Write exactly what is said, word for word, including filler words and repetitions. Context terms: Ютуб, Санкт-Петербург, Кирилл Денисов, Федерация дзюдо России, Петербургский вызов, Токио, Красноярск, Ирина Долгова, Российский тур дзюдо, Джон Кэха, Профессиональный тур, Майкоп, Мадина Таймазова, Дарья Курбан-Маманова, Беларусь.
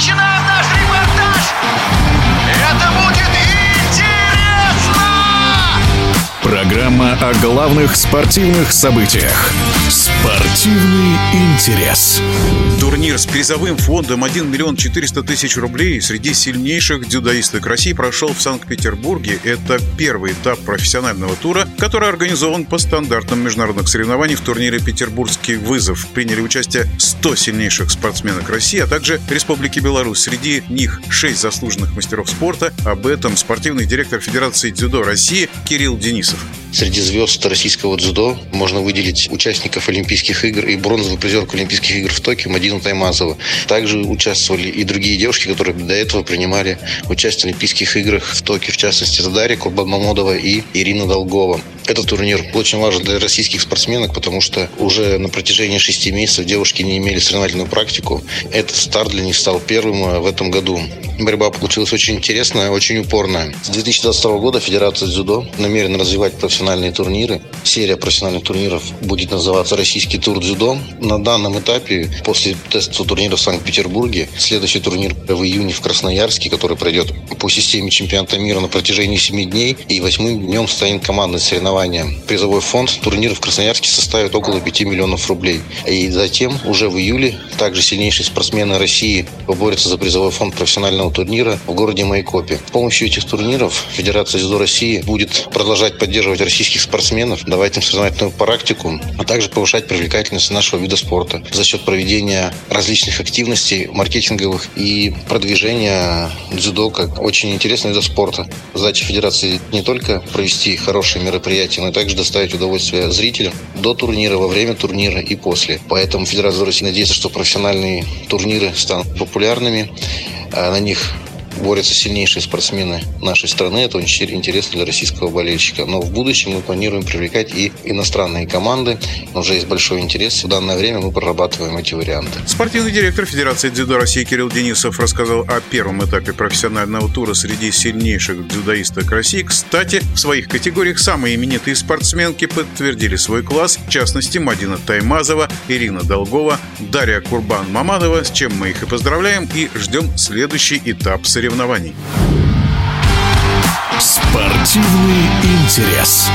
начинаем наш репортаж! Это будет интересно! Программа о главных спортивных событиях. Спортивный интерес. Турнир с призовым фондом один миллион четыреста тысяч рублей среди сильнейших дзюдоисток России прошел в Санкт-Петербурге. Это первый этап профессионального тура, который организован по стандартам международных соревнований в турнире «Петербургский вызов». Приняли участие сто сильнейших спортсменок России, а также Республики Беларусь. Среди них шесть заслуженных мастеров спорта. Об этом спортивный директор Федерации дзюдо России Кирилл Денисов. Среди звезд российского дзюдо можно выделить участников Олимпийских игр и бронзовую призерку Олимпийских игр в Токио Мадину Таймазову. Также участвовали и другие девушки, которые до этого принимали участие в Олимпийских играх в Токио. В частности, это Дарья Курбан-Маманова и Ирина Долгова. Этот турнир очень важен для российских спортсменок, потому что уже на протяжении шести месяцев девушки не имели соревновательную практику. Этот старт для них стал первым в этом году. Борьба получилась очень интересная, очень упорная. С две тысячи двадцать второго года Федерация дзюдо намерена развивать профессиональные турниры. Серия профессиональных турниров будет называться «Российский тур дзюдо». На данном этапе, после тестового турнира в Санкт-Петербурге, следующий турнир в июне в Красноярске, который пройдет по системе чемпионата мира на протяжении семи дней, и восьмым днем станет командное соревнование. Призовой фонд турнира в Красноярске составит около пяти миллионов рублей. И затем, уже в июле, также сильнейшие спортсмены России поборются за призовой фонд профессионального турнира в городе Майкопе. С помощью этих турниров Федерация дзюдо России будет продолжать поддерживать российских спортсменов, давать им соревновательную практику, а также повышать привлекательность нашего вида спорта за счет проведения различных активностей маркетинговых и продвижения дзюдо как очень интересного вида спорта. Задача Федерации не только провести хорошие мероприятия, но также доставить удовольствие зрителям до турнира, во время турнира и после. Поэтому Федерация России надеется, что профессиональные турниры станут популярными, а на них борются сильнейшие спортсмены нашей страны. Это очень интересно для российского болельщика. Но в будущем мы планируем привлекать и иностранные команды. Уже есть большой интерес. В данное время мы прорабатываем эти варианты. Спортивный директор Федерации дзюдо России Кирилл Денисов рассказал о первом этапе профессионального тура среди сильнейших дзюдоисток России. Кстати, в своих категориях самые именитые спортсменки подтвердили свой класс. В частности, Мадина Таймазова, Ирина Долгова, Дарья Курбан-Маманова, с чем мы их и поздравляем и ждем следующий этап соревнований. Спортивный интерес.